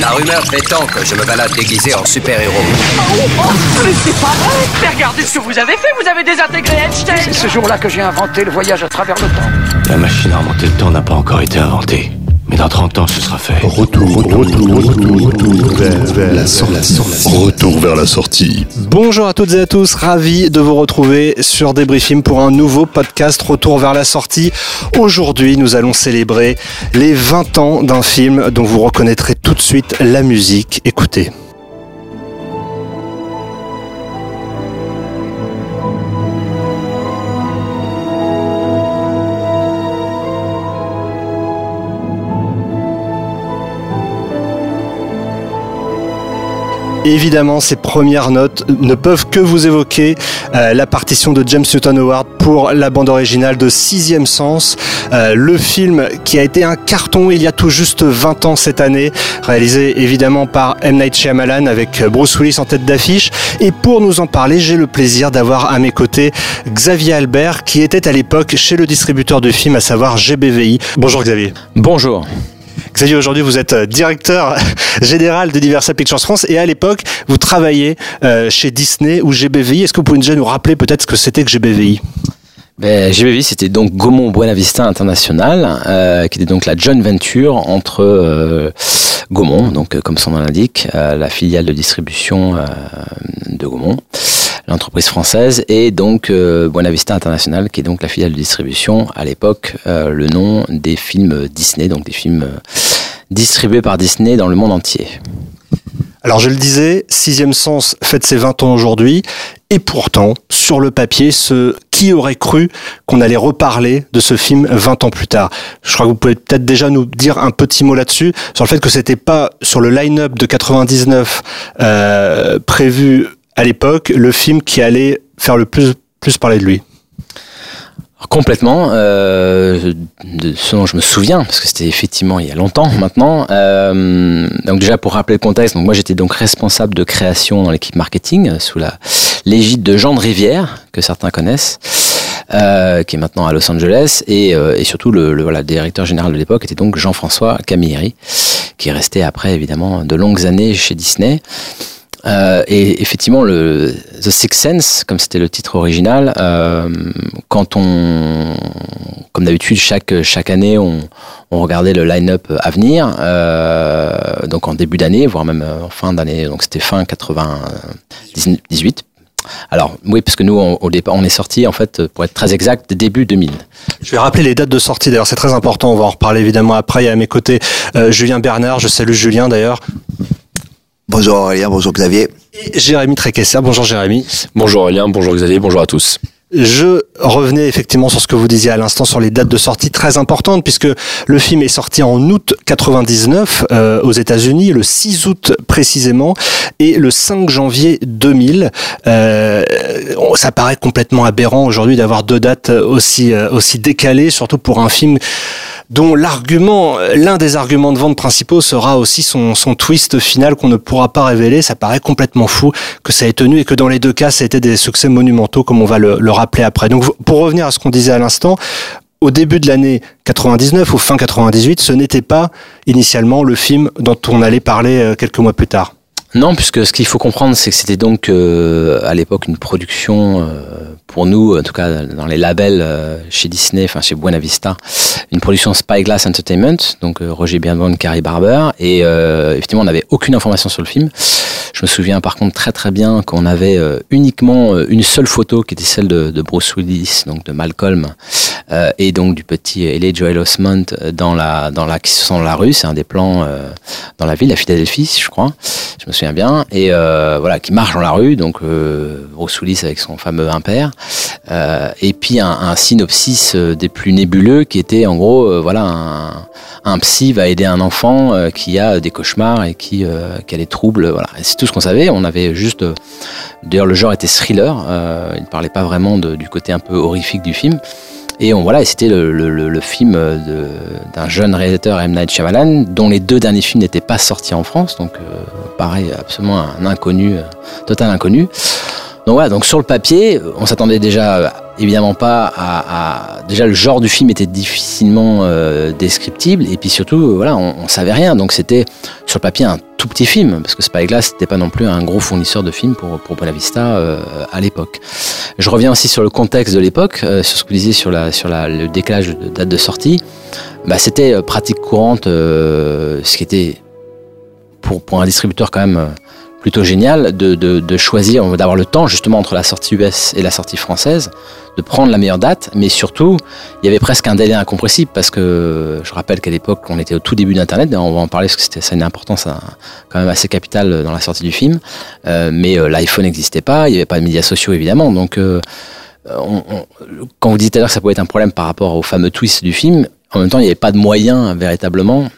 La rumeur prétend que je me balade déguisé en super-héros. Oh, mais c'est pas vrai! Mais regardez ce que vous avez fait, vous avez désintégré Einstein! C'est ce jour-là que j'ai inventé le voyage à travers le temps. La machine à remonter le temps n'a pas encore été inventée. Mais dans 30 ans, ce sera fait. Retour vers la sortie. Bonjour à toutes et à tous, ravi de vous retrouver sur Débriefing pour un nouveau podcast Retour vers la sortie. Aujourd'hui, nous allons célébrer les 20 ans d'un film dont vous reconnaîtrez tout de suite la musique. Écoutez. Évidemment, ces premières notes ne peuvent que vous évoquer la partition de James Newton Howard pour la bande originale de Sixième Sens, le film qui a été un carton il y a tout juste 20 ans cette année, réalisé évidemment par M. Night Shyamalan avec Bruce Willis en tête d'affiche. Et pour nous en parler, j'ai le plaisir d'avoir à mes côtés Xavier Albert qui était à l'époque chez le distributeur de films, à savoir GBVI. Bonjour Xavier. Bonjour. Xavier, aujourd'hui, vous êtes directeur général de Universal Pictures France et à l'époque, vous travaillez chez Disney ou GBVI. Est-ce que vous pouvez déjà nous rappeler peut-être ce que c'était que GBVI ? GBVI, c'était donc Gaumont Buenavista International, qui était donc la joint venture entre Gaumont, donc comme son nom l'indique, la filiale de distribution de Gaumont, l'entreprise française, et donc Buenavista International, qui est donc la filiale de distribution, à l'époque, le nom des films Disney, donc des films distribués par Disney dans le monde entier. Alors je le disais, Sixième Sens fête ses 20 ans aujourd'hui, et pourtant, sur le papier, qui aurait cru qu'on allait reparler de ce film 20 ans plus tard? Je crois que vous pouvez peut-être déjà nous dire un petit mot là-dessus, sur le fait que c'était pas sur le line-up de 99 prévu à l'époque, le film qui allait faire le plus parler de lui. Complètement, de ce dont je me souviens, parce que c'était effectivement il y a longtemps maintenant. Donc déjà pour rappeler le contexte, donc moi j'étais donc responsable de création dans l'équipe marketing sous l'égide de Jean de Rivière, que certains connaissent, qui est maintenant à Los Angeles, et surtout le directeur général de l'époque était donc Jean-François Camilleri, qui est resté après évidemment de longues années chez Disney. Et effectivement, The Sixth Sense, comme c'était le titre original, comme d'habitude, chaque année, on regardait le line-up à venir, donc en début d'année, voire même en fin d'année, donc c'était fin 98. Alors oui, parce que nous on est sorti en fait, pour être très exact, début 2000. Je vais rappeler les dates de sortie d'ailleurs, c'est très important, on va en reparler évidemment après. Il y a à mes côtés Julien Bernard, je salue Julien d'ailleurs. Bonjour Aurélien, bonjour Xavier. Et Jérémy Trekecer, bonjour Jérémy. Bonjour Aurélien, bonjour Xavier, bonjour à tous. Je revenais effectivement sur ce que vous disiez à l'instant sur les dates de sortie très importantes, puisque le film est sorti en août 99 aux États-Unis, le 6 août précisément, et le 5 janvier 2000. Ça paraît complètement aberrant aujourd'hui d'avoir deux dates aussi décalées, surtout pour un film dont l'un des arguments de vente principaux sera aussi son twist final qu'on ne pourra pas révéler. Ça paraît complètement fou que ça ait tenu et que dans les deux cas, ça a été des succès monumentaux, comme on va le rappeler après. Donc, pour revenir à ce qu'on disait à l'instant, au début de l'année 99 ou fin 98, ce n'était pas initialement le film dont on allait parler quelques mois plus tard. Non, puisque ce qu'il faut comprendre, c'est que c'était donc à l'époque une production pour nous, en tout cas dans les labels chez Disney, enfin chez Buenavista, une production Spyglass Entertainment, donc Roger Birnbaum, Gary Barber, et effectivement on n'avait aucune information sur le film. Je me souviens par contre très bien qu'on avait uniquement une seule photo qui était celle de Bruce Willis, donc de Malcolm, et donc du petit Haley Joel Osment qui se sent dans la rue, c'est un des plans dans la ville, à Philadelphie je crois, je me souviens bien, et voilà, qui marche dans la rue, donc Bruce Willis avec son fameux impair, et puis un synopsis des plus nébuleux qui était en gros, voilà, un psy va aider un enfant qui a des cauchemars et qui a des troubles, voilà, et c'est tout ce qu'on savait. On avait juste, d'ailleurs le genre était thriller, il ne parlait pas vraiment du côté un peu horrifique du film. Et c'était le film d'un jeune réalisateur, M. Night Shyamalan, dont les deux derniers films n'étaient pas sortis en France, donc pareil, absolument un inconnu, total inconnu. Donc voilà, donc sur le papier, on s'attendait déjà évidemment pas à... Déjà, le genre du film était difficilement descriptible, et puis surtout, voilà, on savait rien, donc c'était sur le papier un tout petit film, parce que Spyglass n'était pas non plus un gros fournisseur de films pour Buenavista à l'époque. Je reviens aussi sur le contexte de l'époque, sur ce que vous disiez sur le décalage de date de sortie. Bah, c'était pratique courante, ce qui était pour un distributeur quand même... plutôt génial de choisir, d'avoir le temps justement entre la sortie US et la sortie française, de prendre la meilleure date, mais surtout, il y avait presque un délai incompressible, parce que je rappelle qu'à l'époque, on était au tout début d'Internet, on va en parler parce que ça a une importance quand même assez capitale dans la sortie du film, mais l'iPhone n'existait pas, il n'y avait pas de médias sociaux évidemment, donc quand vous disiez tout à l'heure que ça pouvait être un problème par rapport au fameux twist du film, en même temps, il n'y avait pas de moyen véritablement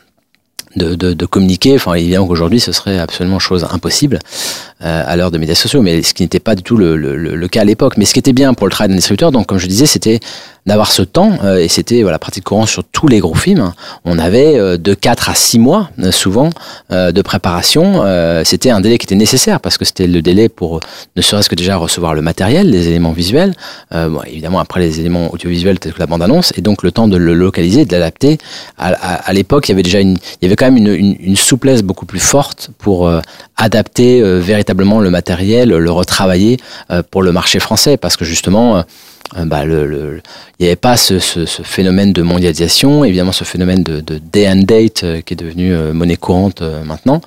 de communiquer, enfin évidemment qu'aujourd'hui ce serait absolument chose impossible à l'heure de médias sociaux, mais ce qui n'était pas du tout le cas à l'époque, mais ce qui était bien pour le travail d'un distributeur, donc comme je disais, c'était d'avoir ce temps, et c'était voilà, pratique courante sur tous les gros films, on avait de 4 à 6 mois souvent de préparation, c'était un délai qui était nécessaire, parce que c'était le délai pour ne serait-ce que déjà recevoir le matériel, les éléments visuels, bon, évidemment après les éléments audiovisuels tels que la bande-annonce, et donc le temps de le localiser, de l'adapter. À l'époque, il y avait quand même une souplesse beaucoup plus forte pour adapter véritablement le matériel, le retravailler pour le marché français, parce que justement il n'y avait pas ce phénomène de mondialisation, évidemment ce phénomène de day and date qui est devenu monnaie courante maintenant,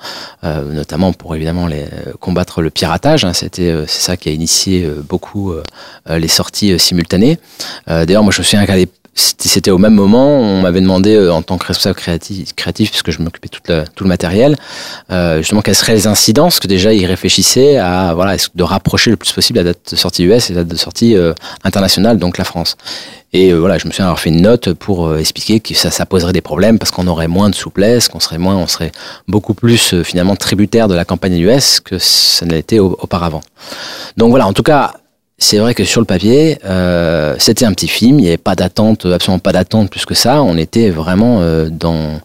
notamment pour évidemment combattre le piratage, hein, c'est ça qui a initié beaucoup les sorties simultanées. D'ailleurs moi je me souviens qu'à l'époque c'était au même moment, on m'avait demandé en tant que responsable créatif puisque je m'occupais de tout le matériel, justement quelles seraient les incidences, que déjà ils réfléchissaient à voilà, de rapprocher le plus possible la date de sortie US et la date de sortie internationale, donc la France. Et voilà, je me souviens avoir fait une note pour expliquer que ça poserait des problèmes parce qu'on aurait moins de souplesse, on serait beaucoup plus finalement tributaire de la campagne US que ça ne l'était auparavant. Donc voilà, en tout cas, c'est vrai que sur le papier, c'était un petit film, il n'y avait pas d'attente, absolument pas d'attente plus que ça, on était vraiment dans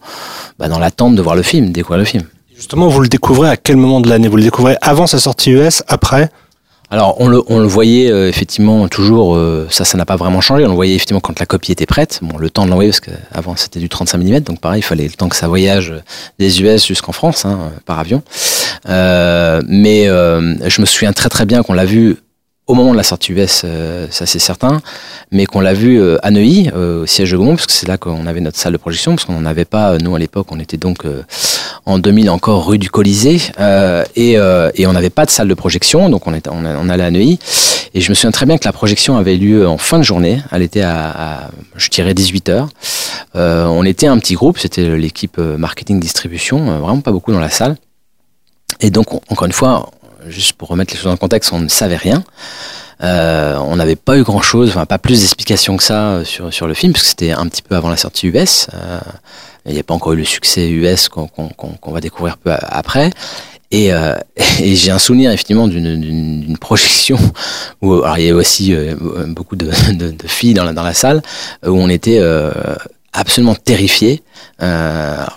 l'attente de voir le film, découvrir le film. Justement, vous le découvrez à quel moment de l'année ? Vous le découvrez avant sa sortie US, après ? Alors, on le voyait effectivement toujours, ça n'a pas vraiment changé, on le voyait effectivement quand la copie était prête, bon, le temps de l'envoyer, parce qu'avant c'était du 35 mm, donc pareil, il fallait le temps que ça voyage des US jusqu'en France, hein, par avion. Mais je me souviens très très bien qu'on l'a vu au moment de la sortie US, ça c'est certain, mais qu'on l'a vu à Neuilly, au siège de Gaumont, parce que c'est là qu'on avait notre salle de projection, parce qu'on n'en avait pas, nous à l'époque, on était donc en 2000 encore rue du Colisée, et on n'avait pas de salle de projection, donc on allait à Neuilly, et je me souviens très bien que la projection avait lieu en fin de journée, elle était à je dirais 18h, on était un petit groupe, c'était l'équipe marketing distribution, vraiment pas beaucoup dans la salle, et donc encore une fois, juste pour remettre les choses en contexte, on ne savait rien. On n'avait pas eu grand-chose, enfin pas plus d'explications que ça sur le film, parce que c'était un petit peu avant la sortie US. Il n'y a pas encore eu le succès US qu'on va découvrir peu après. Et j'ai un souvenir effectivement d'une projection où alors il y avait aussi beaucoup de filles dans la salle où on était absolument terrifiés,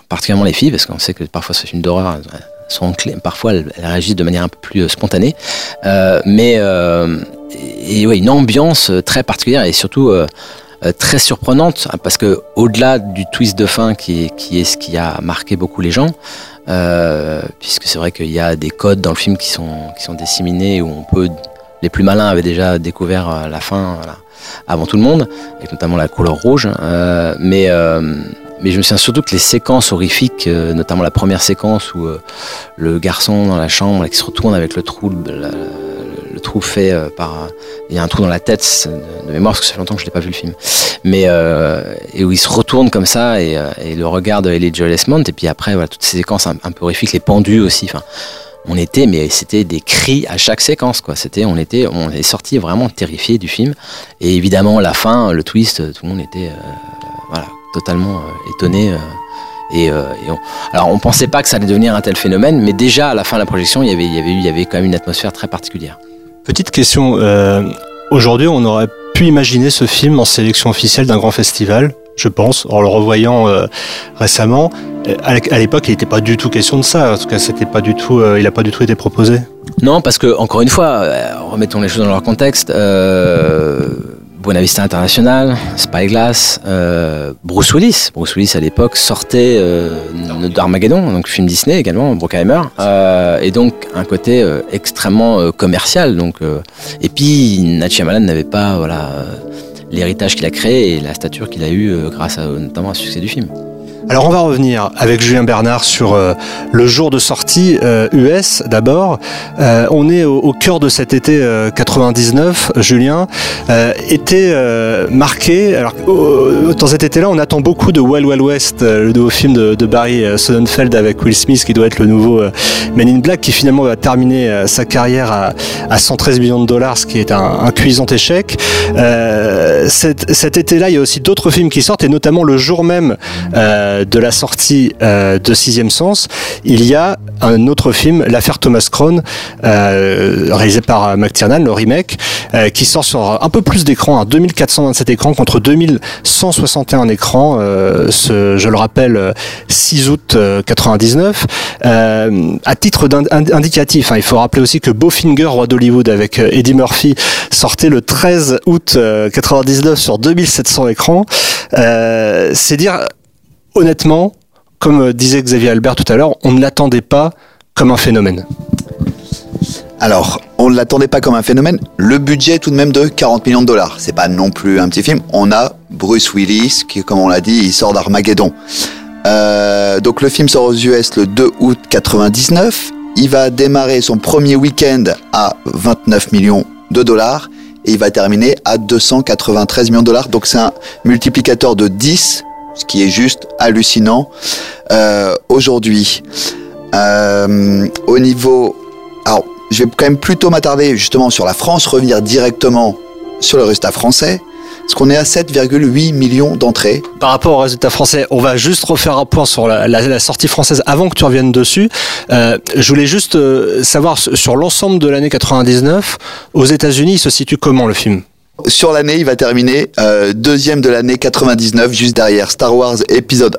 particulièrement les filles, parce qu'on sait que parfois ce film d'horreur sont clés. Parfois, elles réagissent de manière un peu plus spontanée. Mais une ambiance très particulière et surtout très surprenante, parce que au-delà du twist de fin qui est ce qui a marqué beaucoup les gens, puisque c'est vrai qu'il y a des codes dans le film qui sont disséminés où les plus malins avaient déjà découvert la fin avant tout le monde, avec notamment la couleur rouge. Mais je me souviens surtout que les séquences horrifiques, notamment la première séquence où le garçon dans la chambre qui se retourne avec le trou, le trou fait par... Il y a un trou dans la tête de mémoire, parce que ça fait longtemps que je n'ai pas vu le film. Mais où il se retourne comme ça et le regard de Haley Joel Osment. Et puis après, voilà, toutes ces séquences un peu horrifiques, les pendus aussi. Enfin, c'était des cris à chaque séquence, quoi. On est sortis vraiment terrifiés du film. Et évidemment, la fin, le twist, tout le monde était... totalement étonné alors on pensait pas que ça allait devenir un tel phénomène, mais déjà à la fin de la projection il y avait quand même une atmosphère très particulière. Petite question, aujourd'hui on aurait pu imaginer ce film en sélection officielle d'un grand festival, je pense, en le revoyant récemment. À l'époque, il n'était pas du tout question de ça. En tout cas, c'était pas du tout, il n'a pas du tout été proposé. Non, parce que encore une fois, remettons les choses dans leur contexte. Buenavista International, Spyglass, Bruce Willis. Bruce Willis à l'époque sortait d'Armageddon, donc film Disney également, Bruckheimer, et donc un côté extrêmement commercial. Donc, et puis Night Shyamalan n'avait pas l'héritage qu'il a créé et la stature qu'il a eue grâce à, notamment au succès du film. Alors on va revenir avec Julien Bernard sur le jour de sortie US d'abord. On est au cœur de cet été 99, Julien. Été marqué, alors dans cet été-là on attend beaucoup de Wild Wild West, le nouveau film de Barry Sonnenfeld avec Will Smith qui doit être le nouveau Men in Black, qui finalement va terminer sa carrière à 113 millions de dollars, ce qui est un cuisant échec. Cet été-là il y a aussi d'autres films qui sortent, et notamment le jour même de la sortie de Sixième Sens, il y a un autre film, l'affaire Thomas Crown, réalisé par McTiernan, le remake, qui sort sur un peu plus d'écrans, 2427 écrans contre 2161 écrans, je le rappelle, 6 août 99. À titre indicatif, il faut rappeler aussi que Bowfinger, roi d'Hollywood avec Eddie Murphy, sortait le 13 août 99 sur 2700 écrans. C'est dire... Honnêtement, comme disait Xavier Albert tout à l'heure, on ne l'attendait pas comme un phénomène. Alors, on ne l'attendait pas comme un phénomène. Le budget est tout de même de 40 millions de dollars. C'est pas non plus un petit film. On a Bruce Willis, qui, comme on l'a dit, il sort d'Armageddon. Donc le film sort aux US le 2 août 99. Il va démarrer son premier week-end à 29 millions de dollars. Et il va terminer à 293 millions de dollars. Donc c'est un multiplicateur de 10. Ce qui est juste hallucinant aujourd'hui. Au niveau... Alors, je vais quand même plutôt m'attarder justement sur la France, revenir directement sur le résultat français. Parce qu'on est à 7,8 millions d'entrées. Par rapport au résultat français, on va juste refaire un point sur la sortie française avant que tu reviennes dessus. Je voulais juste savoir, sur l'ensemble de l'année 99, aux États-Unis, il se situe comment le film ? Sur l'année, il va terminer deuxième de l'année 99, juste derrière Star Wars épisode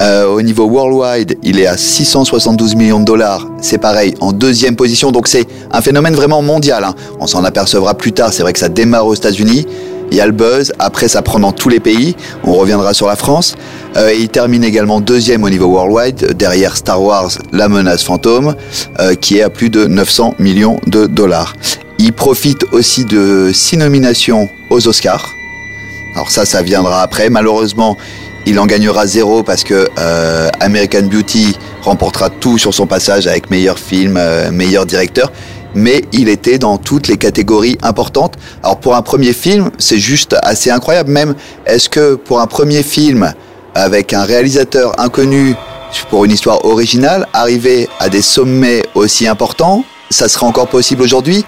1. Au niveau worldwide, il est à 672 millions de dollars. C'est pareil, en deuxième position. Donc c'est un phénomène vraiment mondial, hein. On s'en apercevra plus tard. C'est vrai que ça démarre aux États-Unis. Il y a le buzz. Après, ça prend dans tous les pays. On reviendra sur la France. Et il termine également deuxième au niveau worldwide, derrière Star Wars, La Menace Fantôme, qui est à plus de 900 millions de dollars. Il profite aussi de 6 nominations aux Oscars. Alors ça viendra après. Malheureusement, il en gagnera 0 parce que American Beauty remportera tout sur son passage avec meilleur film, meilleur directeur. Mais il était dans toutes les catégories importantes. Alors pour un premier film, c'est juste assez incroyable. Même, est-ce que pour un premier film avec un réalisateur inconnu pour une histoire originale, arriver à des sommets aussi importants, ça serait encore possible aujourd'hui ?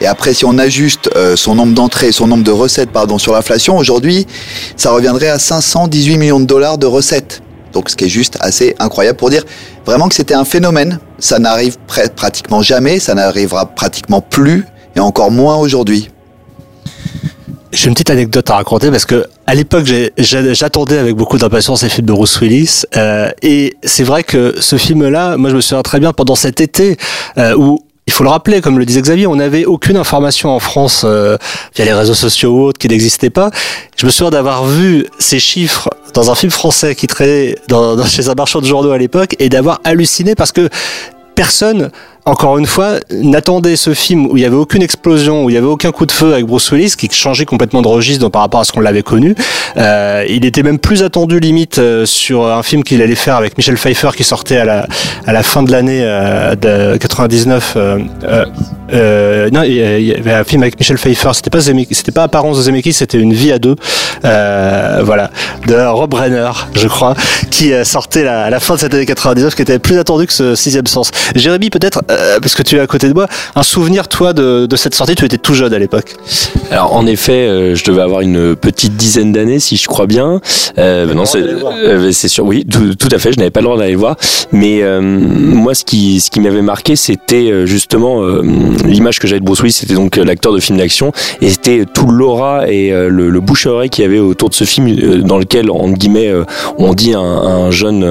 Et après, si on ajuste son nombre d'entrées, son nombre de recettes, sur l'inflation, aujourd'hui, ça reviendrait à 518 millions de dollars de recettes. Donc, ce qui est juste assez incroyable pour dire vraiment que c'était un phénomène. Ça n'arrive pratiquement jamais, ça n'arrivera pratiquement plus, et encore moins aujourd'hui. J'ai une petite anecdote à raconter parce que à l'époque j'attendais avec beaucoup d'impatience les films de Bruce Willis, et c'est vrai que ce film-là, moi je me souviens très bien pendant cet été où, il faut le rappeler, comme le disait Xavier, on n'avait aucune information en France via les réseaux sociaux ou autres qui n'existaient pas. Je me souviens d'avoir vu ces chiffres dans un film français qui traînait chez un marchand de journaux à l'époque et d'avoir halluciné parce que personne, encore une fois, n'attendait ce film où il n'y avait aucune explosion, où il n'y avait aucun coup de feu avec Bruce Willis qui changeait complètement de registre par rapport à ce qu'on l'avait connu. Il était même plus attendu limite sur un film qu'il allait faire avec Michel Pfeiffer qui sortait à la fin de l'année de 99. Non, il y avait un film avec Michel Pfeiffer, c'était pas Apparence de Zemeckis, c'était Une vie à deux, de Rob Reiner, je crois, qui sortait à la fin de cette année 99, qui était plus attendu que ce Sixième Sens. Jérémy, peut-être, parce que tu es à côté de moi, un souvenir toi de cette sortie, tu étais tout jeune à l'époque. Alors en effet, je devais avoir une petite dizaine d'années si je crois bien. Non, c'est sûr, oui, tout à fait. Je n'avais pas le droit d'aller le voir, mais moi, ce qui m'avait marqué, c'était justement l'image que j'avais de Bruce Willis, c'était donc l'acteur de film d'action, et c'était tout l'aura et le bouche à oreille qu'il y avait autour de ce film, dans lequel, entre guillemets, on dit un jeune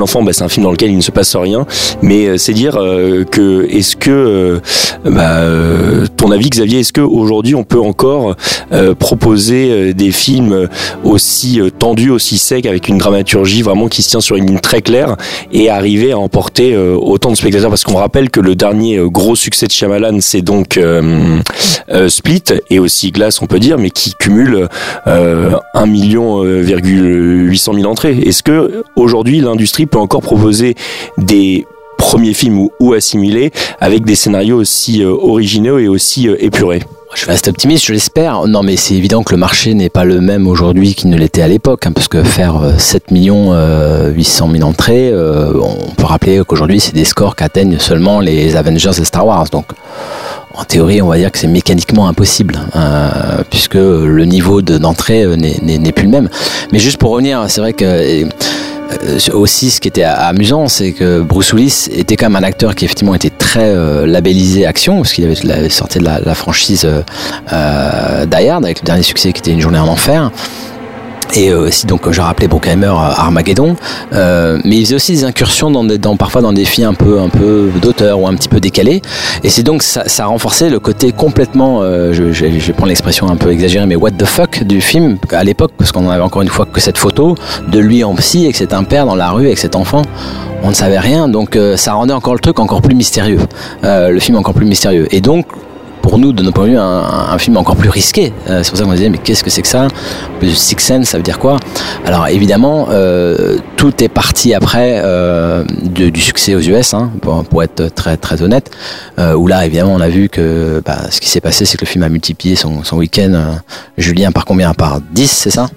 enfant, c'est un film dans lequel il ne se passe rien, mais c'est dire Ton avis, Xavier, est-ce qu'aujourd'hui on peut encore proposer des films aussi tendus, aussi secs, avec une dramaturgie vraiment qui se tient sur une ligne très claire et arriver à emporter autant de spectateurs? Parce qu'on rappelle que le dernier gros succès de Shyamalan, c'est donc Split et aussi Glass, on peut dire, mais qui cumule 1,8 million entrées. Est-ce que aujourd'hui l'industrie peut encore proposer des premiers films ou assimilés avec des scénarios aussi originaux et aussi épurés? Je reste optimiste, je l'espère. Non, mais c'est évident que le marché n'est pas le même aujourd'hui qu'il ne l'était à l'époque, hein, parce que faire 7,8 millions entrées, on peut rappeler qu'aujourd'hui c'est des scores qu'atteignent seulement les Avengers et Star Wars. Donc, en théorie, on va dire que c'est mécaniquement impossible, puisque le niveau d'entrée n'est plus le même. Mais juste pour revenir, c'est vrai que aussi, ce qui était amusant, c'est que Bruce Willis était quand même un acteur qui effectivement était très labellisé action, parce qu'il avait sorti de la franchise Die Hard avec le dernier succès qui était Une journée en enfer. Et aussi, donc, j'ai rappelé Bruckheimer, Armageddon, mais il faisait aussi des incursions parfois dans des films un peu d'auteur ou un petit peu décalés. Et c'est donc ça renforçait le côté complètement, je vais prendre l'expression un peu exagérée, mais what the fuck du film à l'époque, parce qu'on avait encore une fois que cette photo de lui en psy et que c'est un père dans la rue avec cet enfant. On ne savait rien, donc ça rendait encore le truc encore plus mystérieux, le film encore plus mystérieux. Et donc, pour nous, de notre point de vue, un film encore plus risqué. C'est pour ça qu'on disait, mais qu'est-ce que c'est que ça ? Sixth Sense, ça veut dire quoi ? Alors évidemment, tout est parti après du succès aux US, hein, pour être très très honnête, où là évidemment on a vu que ce qui s'est passé, c'est que le film a multiplié son week-end, Julien, par combien ? Par 10, c'est ça ?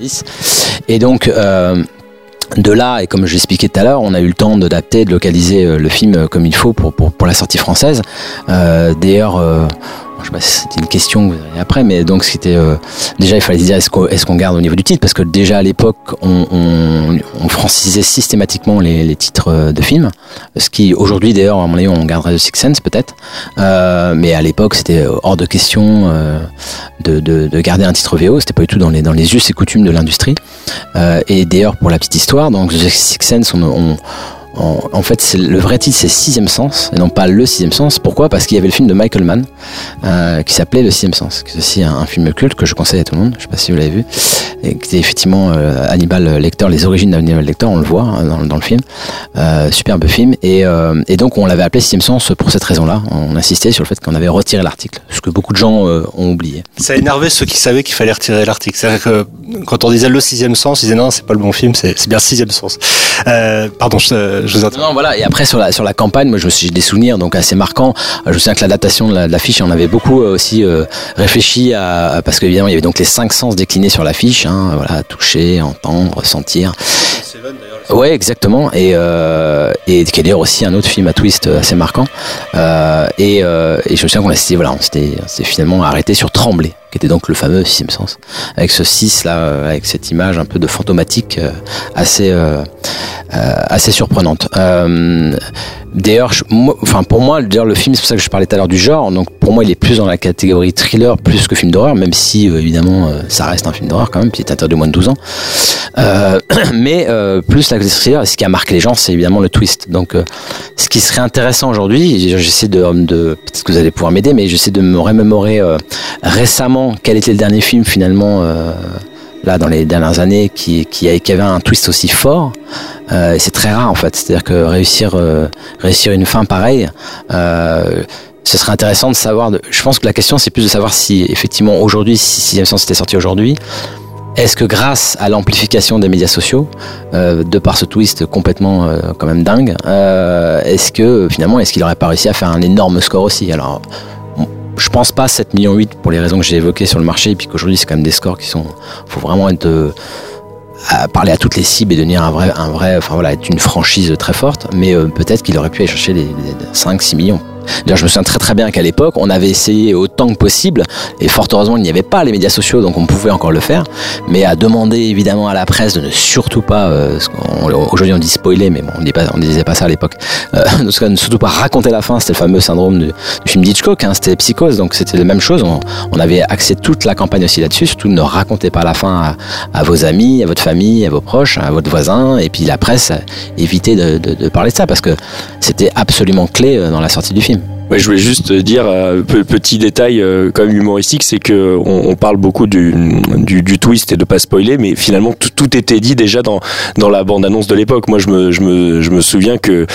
10. Et donc... de là, et comme je l'expliquais tout à l'heure, on a eu le temps d'adapter, de localiser le film comme il faut pour la sortie française. D'ailleurs, je sais pas si c'était une question que vous avez après, mais donc c'était déjà il fallait se dire est-ce qu'on garde au niveau du titre, parce que déjà à l'époque on francisait systématiquement les titres de films, ce qui aujourd'hui d'ailleurs à mon avis on garderait The Sixth Sense peut-être, mais à l'époque c'était hors de question de garder un titre VO, c'était pas du tout dans les us et coutumes de l'industrie. Et d'ailleurs pour la petite histoire, donc The Sixth Sense en fait, c'est le vrai titre, c'est Sixième Sens, et non pas Le Sixième Sens. Pourquoi ? Parce qu'il y avait le film de Michael Mann qui s'appelait Le Sixième Sens, qui est aussi un film culte que je conseille à tout le monde. Je ne sais pas si vous l'avez vu, et qui était effectivement Hannibal Lecter, les origines d'Hannibal Lecter, on le voit dans le film, superbe film. Et donc on l'avait appelé Sixième Sens pour cette raison-là. On insistait sur le fait qu'on avait retiré l'article, ce que beaucoup de gens ont oublié. Ça énervait ceux qui savaient qu'il fallait retirer l'article. C'est-à-dire que quand on disait Le Sixième Sens, ils disaient non, c'est pas le bon film, c'est bien Sixième Sens. Non, voilà. Et après sur la campagne, moi j'ai des souvenirs donc assez marquants. Je me souviens que l'adaptation de l'affiche, on avait beaucoup aussi réfléchi à, parce qu'évidemment il y avait donc les 5 sens déclinés sur l'affiche, hein, voilà, toucher, entendre, sentir. Ouais, exactement. Et qui est d'ailleurs aussi un autre film à twist assez marquant. Et je me souviens qu'on s'était finalement arrêté sur Trembler, qui était donc le fameux Sixième Sens, avec ce 6 là, avec cette image un peu de fantomatique assez surprenante. D'ailleurs, pour moi, d'ailleurs le film, c'est pour ça que je parlais tout à l'heure du genre. Donc pour moi, il est plus dans la catégorie thriller plus que film d'horreur, même si évidemment ça reste un film d'horreur quand même, qui est interdit aux moins de 12 ans. Mais plus la catégorie thriller, ce qui a marqué les gens, c'est évidemment le twist. Donc ce qui serait intéressant aujourd'hui, j'essaie de peut-être que vous allez pouvoir m'aider, mais j'essaie de me remémorer récemment quel était le dernier film finalement. Là, dans les dernières années, qui avait un twist aussi fort, c'est très rare en fait. C'est-à-dire que réussir une fin pareille, ce serait intéressant de savoir. Je pense que la question c'est plus de savoir si effectivement aujourd'hui, si Sixième Sens était sorti aujourd'hui, est-ce que grâce à l'amplification des médias sociaux, de par ce twist complètement quand même dingue, est-ce qu'il n'aurait pas réussi à faire un énorme score aussi ? Alors, je pense pas 7,8 millions pour les raisons que j'ai évoquées sur le marché, et puis qu'aujourd'hui c'est quand même des scores qui sont, faut vraiment être à parler à toutes les cibles et devenir un vrai, enfin voilà, être une franchise très forte, mais peut-être qu'il aurait pu aller chercher les 5-6 millions. D'ailleurs, je me souviens très très bien qu'à l'époque, on avait essayé autant que possible, et fort heureusement, il n'y avait pas les médias sociaux, donc on pouvait encore le faire, mais à demander évidemment à la presse de ne surtout pas, aujourd'hui on dit spoiler, mais bon, on ne disait pas ça à l'époque, ne surtout pas raconter la fin, c'était le fameux syndrome du film d'Hitchcock, hein, c'était Psychose, donc c'était la même chose, on avait axé toute la campagne aussi là-dessus, surtout ne racontez pas la fin à vos amis, à votre famille, à vos proches, à votre voisin, et puis la presse, évitez de parler de ça, parce que c'était absolument clé dans la sortie du film. Ouais, je voulais juste dire petit détail quand même humoristique, c'est que on parle beaucoup du twist et de pas spoiler, mais finalement tout était dit déjà dans la bande annonce de l'époque. Moi, je me souviens que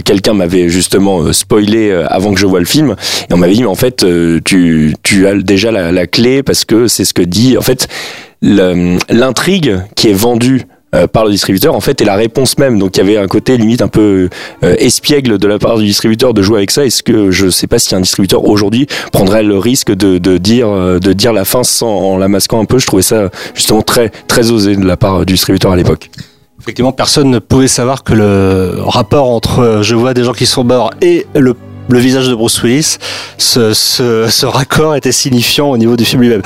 quelqu'un m'avait justement spoilé avant que je voie le film, et on m'avait dit mais en fait tu as déjà la clé, parce que c'est ce que dit en fait l'intrigue qui est vendue par le distributeur, en fait, et la réponse même. Donc il y avait un côté limite un peu espiègle de la part du distributeur de jouer avec ça. Est-ce que, je sais pas si un distributeur aujourd'hui prendrait le risque de dire la fin en la masquant un peu. Je trouvais ça justement très très osé de la part du distributeur à l'époque. Effectivement, personne ne pouvait savoir que le rapport entre je vois des gens qui sont morts et le visage de Bruce Willis, ce raccord était signifiant au niveau du film lui-même.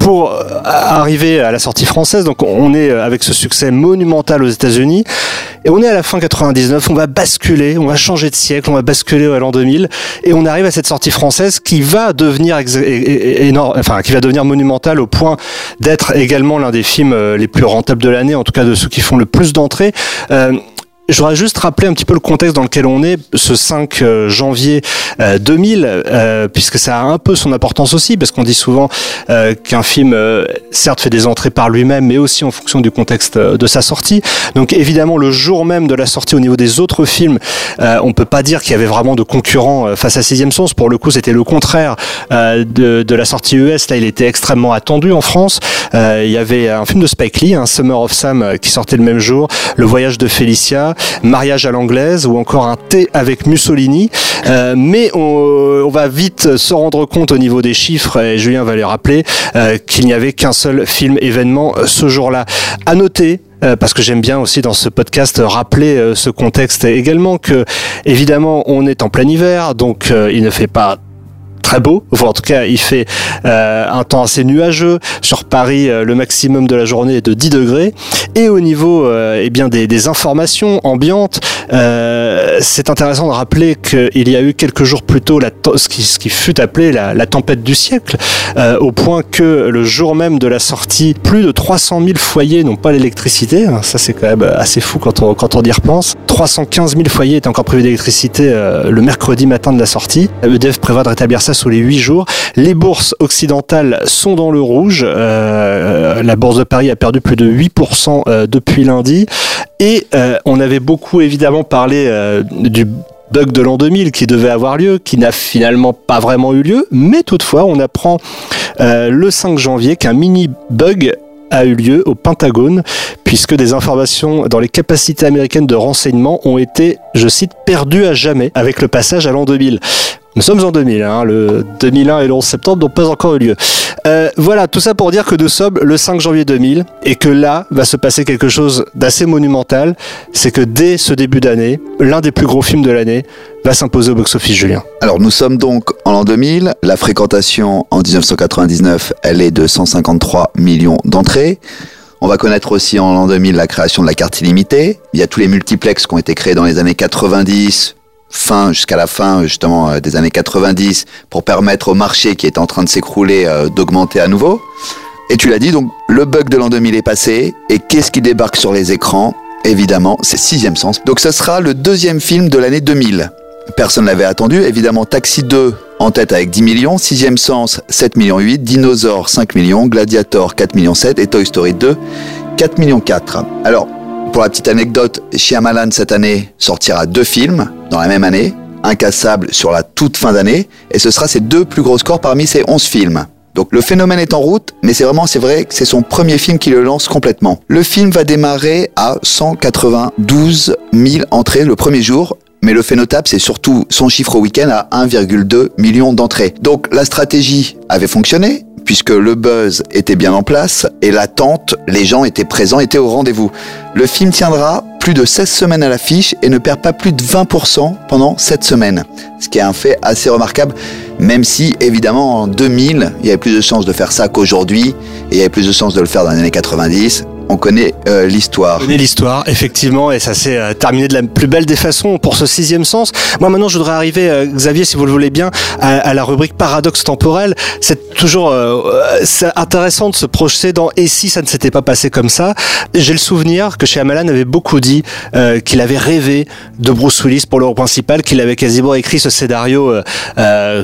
Pour arriver à la sortie française, donc on est avec ce succès monumental aux États-Unis, et on est à la fin 99, on va basculer, on va changer de siècle, on va basculer à l'an 2000, et on arrive à cette sortie française qui va devenir énorme, enfin qui va devenir monumentale au point d'être également l'un des films les plus rentables de l'année, en tout cas de ceux qui font le plus d'entrées. Je voudrais juste rappeler un petit peu le contexte dans lequel on est, ce 5 janvier 2000, puisque ça a un peu son importance aussi, parce qu'on dit souvent qu'un film, certes, fait des entrées par lui-même, mais aussi en fonction du contexte de sa sortie. Donc évidemment, le jour même de la sortie au niveau des autres films, on peut pas dire qu'il y avait vraiment de concurrents face à Sixième Sens. Pour le coup, c'était le contraire de la sortie US. Là, il était extrêmement attendu en France. Il y avait un film de Spike Lee, Summer of Sam, qui sortait le même jour, Le Voyage de Félicia, Mariage à l'anglaise, ou encore un thé avec Mussolini, mais on va vite se rendre compte au niveau des chiffres, et Julien va les rappeler, qu'il n'y avait qu'un seul film événement ce jour-là. À noter, parce que j'aime bien aussi dans ce podcast rappeler ce contexte également, que évidemment on est en plein hiver, donc il ne fait pas très beau, enfin, en tout cas il fait un temps assez nuageux sur Paris, le maximum de la journée est de 10 degrés, et au niveau des informations ambiantes, c'est intéressant de rappeler qu'il y a eu quelques jours plus tôt ce qui fut appelé la tempête du siècle, au point que le jour même de la sortie, plus de 300 000 foyers n'ont pas l'électricité. Ça c'est quand même assez fou quand on y repense. 315 000 foyers étaient encore privés d'électricité le mercredi matin de la sortie. EDF prévoit de rétablir ça sous les 8 jours. Les bourses occidentales sont dans le rouge. La bourse de Paris a perdu plus de 8% depuis lundi. Et on avait beaucoup évidemment parlé du bug de l'an 2000 qui devait avoir lieu, qui n'a finalement pas vraiment eu lieu. Mais toutefois, on apprend le 5 janvier qu'un mini-bug a eu lieu au Pentagone, puisque des informations dans les capacités américaines de renseignement ont été, je cite, perdues à jamais avec le passage à l'an 2000. Nous sommes en 2000, le 2001 et le 11 septembre n'ont pas encore eu lieu. Voilà, tout ça pour dire que nous sommes le 5 janvier 2000 et que là va se passer quelque chose d'assez monumental, c'est que dès ce début d'année, l'un des plus gros films de l'année va s'imposer au box-office, Julien. Alors nous sommes donc en l'an 2000, la fréquentation en 1999, elle est de 153 millions d'entrées. On va connaître aussi en l'an 2000 la création de la carte illimitée. Il y a tous les multiplexes qui ont été créés dans les années 90, jusqu'à la fin justement des années 90, pour permettre au marché qui est en train de s'écrouler d'augmenter à nouveau. Et tu l'as dit, donc le bug de l'an 2000 est passé, et qu'est-ce qui débarque sur les écrans? Évidemment, c'est Sixième Sens. Donc ça sera le deuxième film de l'année 2000. Personne ne l'avait attendu, évidemment. Taxi 2 en tête avec 10 millions, Sixième Sens 7,8 millions, Dinosaur 5 millions, Gladiator 4,7 millions et Toy Story 2 4,4 millions. Alors, pour la petite anecdote, Shyamalan cette année sortira 2 films dans la même année, Incassable sur la toute fin d'année, et ce sera ses 2 plus gros scores parmi ses 11 films. Donc le phénomène est en route, mais c'est vrai que c'est son premier film qui le lance complètement. Le film va démarrer à 192 000 entrées le premier jour, mais le fait notable, c'est surtout son chiffre au week-end à 1,2 million d'entrées. Donc la stratégie avait fonctionné, puisque le buzz était bien en place et l'attente, les gens étaient présents, étaient au rendez-vous. Le film tiendra plus de 16 semaines à l'affiche et ne perd pas plus de 20% pendant 7 semaines. Ce qui est un fait assez remarquable, même si évidemment en 2000, il y avait plus de chances de faire ça qu'aujourd'hui et il y avait plus de chances de le faire dans les années 90. On connaît l'histoire. On connaît l'histoire, effectivement, et ça s'est terminé de la plus belle des façons pour ce Sixième Sens. Moi, maintenant, je voudrais arriver, Xavier, si vous le voulez bien, à la rubrique paradoxe temporel. C'est toujours c'est intéressant de se projeter dans « et si ça ne s'était pas passé comme ça ?» J'ai le souvenir que Shyamalan avait beaucoup dit qu'il avait rêvé de Bruce Willis pour le rôle principal, qu'il avait quasiment écrit ce scénario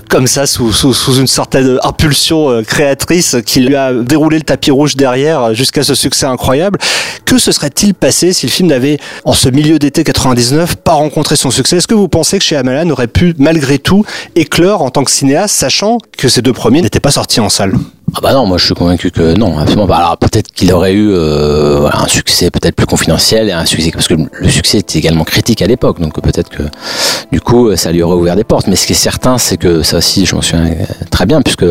comme ça, sous une certaine impulsion créatrice qui lui a déroulé le tapis rouge derrière jusqu'à ce succès incroyable. Que se serait-il passé si le film n'avait, en ce milieu d'été 99, pas rencontré son succès? Est-ce que vous pensez que Shyamalan aurait pu, malgré tout, éclore en tant que cinéaste, sachant que ces deux premiers n'étaient pas sortis en salle? Ah bah non, moi je suis convaincu que non, absolument pas. Alors peut-être qu'il aurait eu un succès peut-être plus confidentiel, et un succès parce que le succès était également critique à l'époque, donc peut-être que du coup ça lui aurait ouvert des portes. Mais ce qui est certain, c'est que ça aussi, je m'en souviens très bien, puisque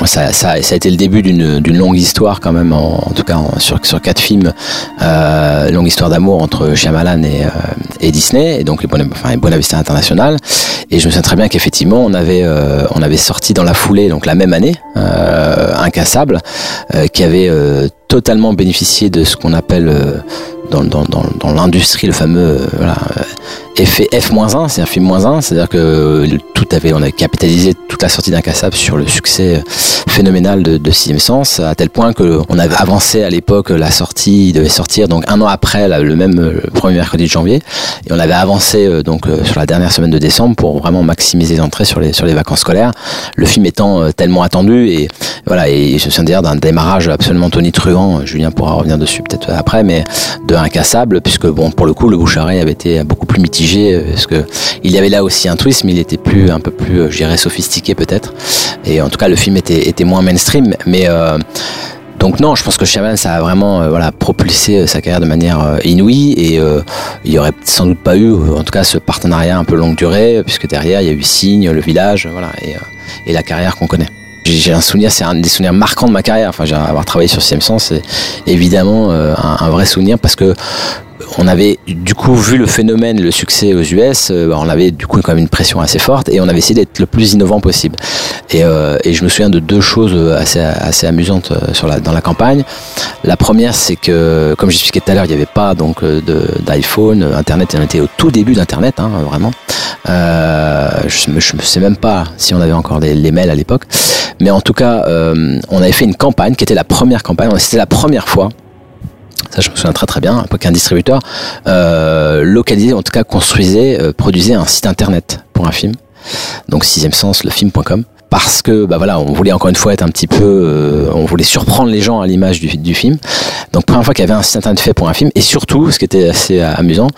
ça a été le début d'une longue histoire quand même, en tout cas sur 4 films, longue histoire d'amour entre Shyamalan et Disney, et donc les Buenavista International. Et je me souviens très bien qu'effectivement on avait sorti dans la foulée, donc la même année, Incassable, qui avait totalement bénéficié de ce qu'on appelle dans l'industrie le fameux effet F-1, c'est un film -1, c'est-à-dire que on avait capitalisé toute la sortie d'Incassable sur le succès phénoménal de Sixième Sens, à tel point que on avait avancé à l'époque la sortie, il devait sortir donc un an après, le premier mercredi de janvier, et on avait avancé donc sur la dernière semaine de décembre pour vraiment maximiser les entrées sur les vacances scolaires, le film étant tellement attendu, et voilà, et je me souviens d'ailleurs d'un démarrage absolument tonitruant, Julien pourra revenir dessus peut-être après, mais de Incassable, puisque bon, pour le coup, le bouche-à-oreille avait été beaucoup plus mitigé, parce que il y avait là aussi un twist, mais il était un peu plus, je dirais, sophistiqué peut-être, et en tout cas le film était moins mainstream, mais donc non, je pense que Shyamalan, ça a vraiment propulsé sa carrière de manière inouïe, et il n'y aurait sans doute pas eu, en tout cas, ce partenariat un peu longue durée, puisque derrière il y a eu Signe, Le Village, et la carrière qu'on connaît. J'ai un souvenir, c'est un des souvenirs marquants de ma carrière. Enfin, avoir travaillé sur Sixième Sens, c'est évidemment un vrai souvenir, parce que on avait du coup vu le phénomène, le succès aux US, on avait du coup quand même une pression assez forte, et on avait essayé d'être le plus innovant possible. Et je me souviens de deux choses assez amusantes dans la campagne. La première, c'est que, comme j'expliquais tout à l'heure, il n'y avait pas donc d'iPhone, Internet, on était au tout début d'Internet, hein, vraiment. Je ne sais même pas si on avait encore les mails à l'époque, mais en tout cas, on avait fait une campagne qui était la première campagne, c'était la première fois. Ça, je me souviens très très bien, qu'un distributeur localisait, en tout cas construisait, produisait un site internet pour un film, donc Sixième Sens, lefilm.com, parce que on voulait encore une fois être un petit peu, on voulait surprendre les gens à l'image du film. Donc première fois qu'il y avait un site internet fait pour un film, et surtout, ce qui était assez amusant,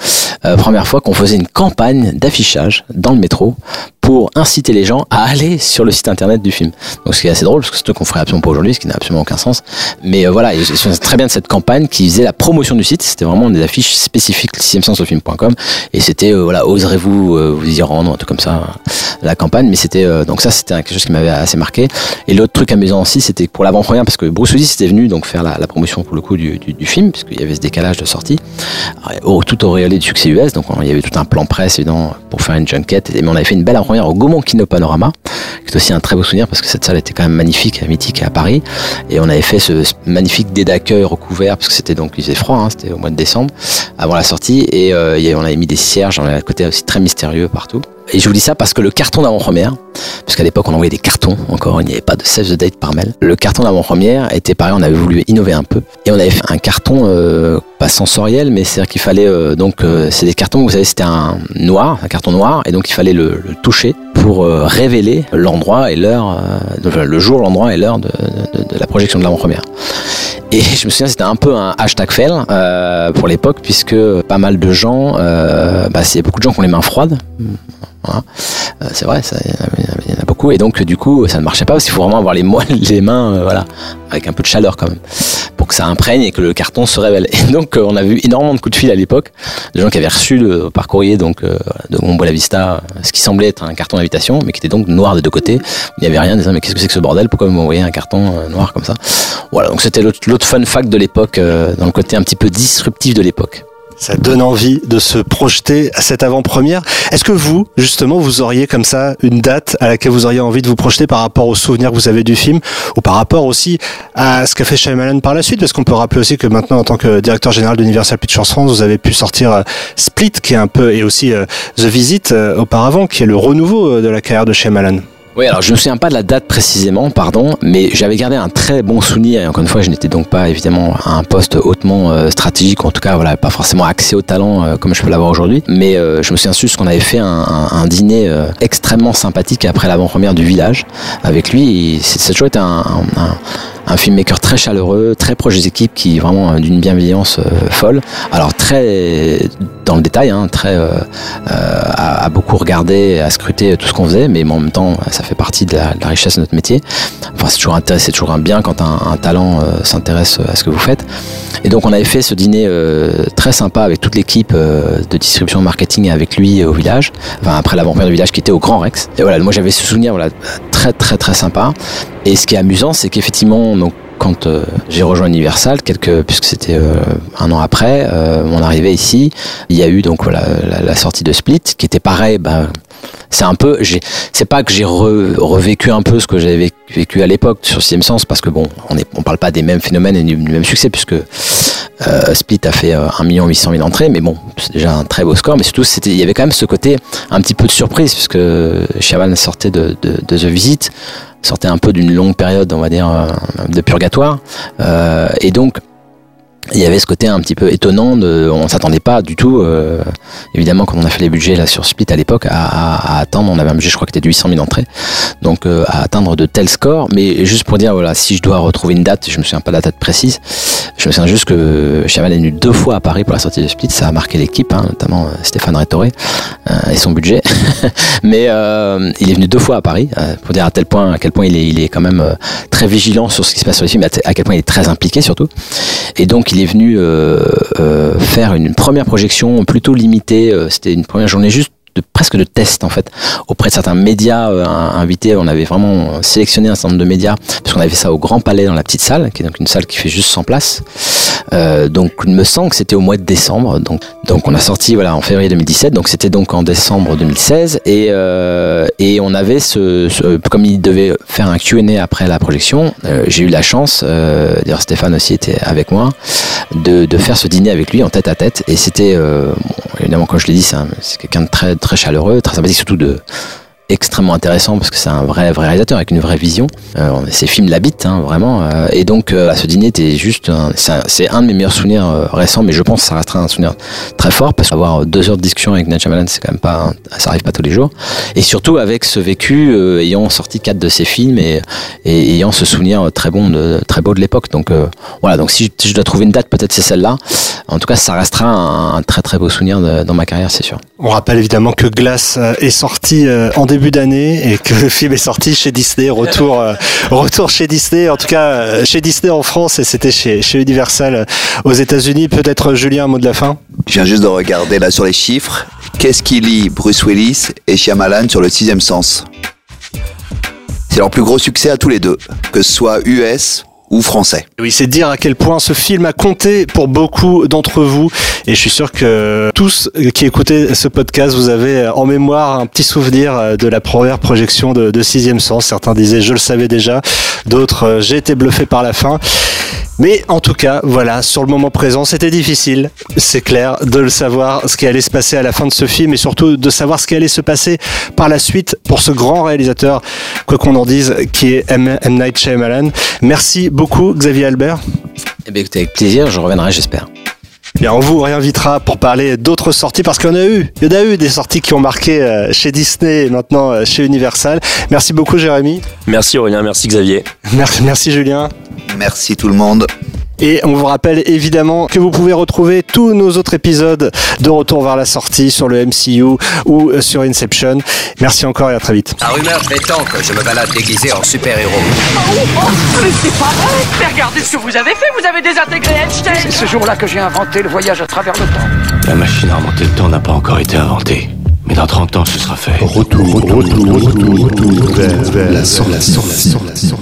première fois qu'on faisait une campagne d'affichage dans le métro pour inciter les gens à aller sur le site internet du film. Donc ce qui est assez drôle, parce que c'est ce qu'on ferait absolument pas aujourd'hui, ce qui n'a absolument aucun sens. Mais je me souviens très bien de cette campagne qui faisait la promotion du site. C'était vraiment des affiches spécifiques, sixiemsenslefilm.com, et c'était oserez-vous vous y rendre, un truc comme ça, la campagne. Mais c'était donc ça, c'était quelque chose qui m'avait assez marqué. Et l'autre truc amusant aussi, c'était pour l'avant-première, parce que Bruce Willis était venu donc faire la promotion pour le coup du film, puisqu'il y avait ce décalage de sortie, tout auréolé du succès US. Donc il y avait tout un plan presse évidemment pour faire une junket, mais on avait fait une belle avant-première au Gaumont Panorama, qui est aussi un très beau souvenir, parce que cette salle était quand même magnifique, mythique à Paris, et on avait fait ce magnifique dé d'accueil recouvert, parce que c'était donc, il faisait froid, hein, c'était au mois de décembre, avant la sortie, et on avait mis des cierges, on avait un côté aussi très mystérieux partout. Et je vous dis ça parce que le carton d'avant-première, parce qu'à l'époque on envoyait des cartons, encore il n'y avait pas de save the date par mail, le carton d'avant-première était pareil, on avait voulu innover un peu, et on avait fait un carton pas sensoriel, mais c'est-à-dire qu'il fallait c'est des cartons, vous savez, c'était un carton noir, et donc il fallait le toucher pour révéler l'endroit et l'heure, le jour, l'endroit et l'heure de la projection de l'avant-première. Et je me souviens, c'était un peu un hashtag fail pour l'époque, puisque pas mal de gens, c'est beaucoup de gens qui ont les mains froides. Voilà. C'est vrai, il y en a beaucoup, et donc du coup ça ne marchait pas, parce qu'il faut vraiment avoir les mains avec un peu de chaleur quand même, pour que ça imprègne et que le carton se révèle. Et donc on a vu énormément de coups de fil à l'époque, de gens qui avaient reçu par courrier donc, de Gaumont Buenavista, ce qui semblait être un carton d'invitation, mais qui était donc noir des deux côtés, il n'y avait rien, disant mais qu'est-ce que c'est que ce bordel, pourquoi vous m'envoyez un carton noir comme ça. Voilà, donc c'était l'autre fun fact de l'époque, dans le côté un petit peu disruptif de l'époque. Ça donne envie de se projeter à cette avant-première. Est-ce que vous, justement, vous auriez comme ça une date à laquelle vous auriez envie de vous projeter par rapport aux souvenirs que vous avez du film ou par rapport aussi à ce qu'a fait Shyamalan par la suite? Parce qu'on peut rappeler aussi que maintenant, en tant que directeur général d'Universal Pictures France, vous avez pu sortir Split, qui est un peu, et aussi The Visit auparavant, qui est le renouveau de la carrière de Shyamalan. Oui, alors je me souviens pas de la date précisément, pardon, mais j'avais gardé un très bon souvenir. Et encore une fois, je n'étais donc pas évidemment à un poste hautement stratégique, en tout cas voilà, pas forcément accès au talent comme je peux l'avoir aujourd'hui. Mais je me souviens juste qu'on avait fait un dîner extrêmement sympathique après l'avant-première du Village avec lui. Et ça a toujours été un filmmaker très chaleureux, très proche des équipes, qui est vraiment d'une bienveillance folle. Alors très dans le détail, hein, très à beaucoup regarder, à scruter tout ce qu'on faisait, mais en même temps ça fait partie de la richesse de notre métier. Enfin, c'est toujours un bien quand un talent s'intéresse à ce que vous faites. Et donc on avait fait ce dîner très sympa avec toute l'équipe de distribution marketing avec lui au Village, enfin après l'avant-première du Village qui était au Grand Rex. Et voilà, moi j'avais ce souvenir voilà, très très très sympa. Et ce qui est amusant, c'est qu'effectivement, donc, quand j'ai rejoint Universal, puisque c'était un an après mon arrivée ici, il y a eu donc voilà, la sortie de Split, qui était pareil. Bah, c'est un peu, c'est pas que j'ai revécu un peu ce que j'avais vécu à l'époque sur Sixième Sens, parce que bon, on parle pas des mêmes phénomènes et du même succès, puisque Split a fait 1 800 000 entrées, mais bon, c'est déjà un très beau score. Mais surtout, il y avait quand même ce côté un petit peu de surprise, puisque Shyamalan sortait de The Visit, sortait un peu d'une longue période, on va dire, de purgatoire, et donc il y avait ce côté un petit peu étonnant on ne s'attendait pas du tout évidemment quand on a fait les budgets là, sur Split à l'époque à atteindre, on avait un budget je crois que c'était de 800 000 entrées, donc à atteindre de tels scores. Mais juste pour dire voilà, si je dois retrouver une date, je ne me souviens pas de la date précise, je me souviens juste que Shyamalan est venu 2 fois à Paris pour la sortie de Split, ça a marqué l'équipe, hein, notamment Stéphane Rétoré et son budget mais il est venu 2 fois à Paris pour dire à quel point il est quand même très vigilant sur ce qui se passe sur les films, à quel point il est très impliqué surtout. Et donc il est venu faire une première projection plutôt limitée, c'était une première journée juste presque de test en fait, auprès de certains médias invités. On avait vraiment sélectionné un certain nombre de médias, parce qu'on avait fait ça au Grand Palais dans la petite salle, qui est donc une salle qui fait juste 100 places. Donc il me semble que c'était au mois de décembre, donc on a sorti voilà, en février 2017, donc c'était donc en décembre 2016, et on avait comme il devait faire un Q&A après la projection, j'ai eu la chance, d'ailleurs Stéphane aussi était avec moi, de faire ce dîner avec lui en tête à tête. Et c'était bon, évidemment quand je l'ai dit, c'est quelqu'un de très, très chaleureux, très sympathique, surtout extrêmement intéressant, parce que c'est un vrai réalisateur avec une vraie vision. Ses films l'habitent, hein, vraiment. Et donc ce dîner était juste c'est un de mes meilleurs souvenirs récents, mais je pense que ça restera un souvenir très fort, parce qu'avoir 2 heures de discussion avec Night Shyamalan, c'est quand même pas, ça arrive pas tous les jours. Et surtout avec ce vécu, ayant sorti 4 de ses films et ayant ce souvenir très bon, très beau de l'époque. Donc voilà. Donc si je dois trouver une date, peut-être c'est celle-là. En tout cas, ça restera un très très beau souvenir dans ma carrière, c'est sûr. On rappelle évidemment que Glass est sorti en début d'année et que le film est sorti chez Disney, retour chez Disney, en tout cas chez Disney en France, et c'était chez Universal aux États-Unis. Peut-être Julien, un mot de la fin. Je viens juste de regarder là sur les chiffres. Qu'est-ce qui lie Bruce Willis et Shyamalan sur le Sixième Sens? C'est leur plus gros succès à tous les deux, que ce soit US ou français. Oui, c'est dire à quel point ce film a compté pour beaucoup d'entre vous, et je suis sûr que tous qui écoutez ce podcast, vous avez en mémoire un petit souvenir de la première projection de Sixième Sens. Certains disaient je le savais déjà, d'autres j'ai été bluffé par la fin. Mais en tout cas, voilà, sur le moment présent, c'était difficile, c'est clair, de le savoir, ce qui allait se passer à la fin de ce film, et surtout de savoir ce qui allait se passer par la suite pour ce grand réalisateur, quoi qu'on en dise, qui est M. Night Shyamalan. Merci beaucoup, Xavier Albert. Eh bien, écoutez, avec plaisir, je reviendrai, j'espère. Bien, on vous réinvitera pour parler d'autres sorties, parce qu'il y en a eu des sorties qui ont marqué chez Disney et maintenant chez Universal. Merci beaucoup, Jérémy. Merci Aurélien, merci Xavier. Merci Julien. Merci tout le monde. Et on vous rappelle évidemment que vous pouvez retrouver tous nos autres épisodes de Retour vers la sortie sur le MCU ou sur Inception. Merci encore et à très vite. La rumeur prétend que je me balade déguisé en super-héros. Oh, mais c'est pas vrai. Mais regardez ce que vous avez fait, vous avez désintégré Einstein. C'est ce jour-là que j'ai inventé le voyage à travers le temps. La machine à remonter le temps n'a pas encore été inventée, mais dans 30 ans ce sera fait. Retour vers la sortie.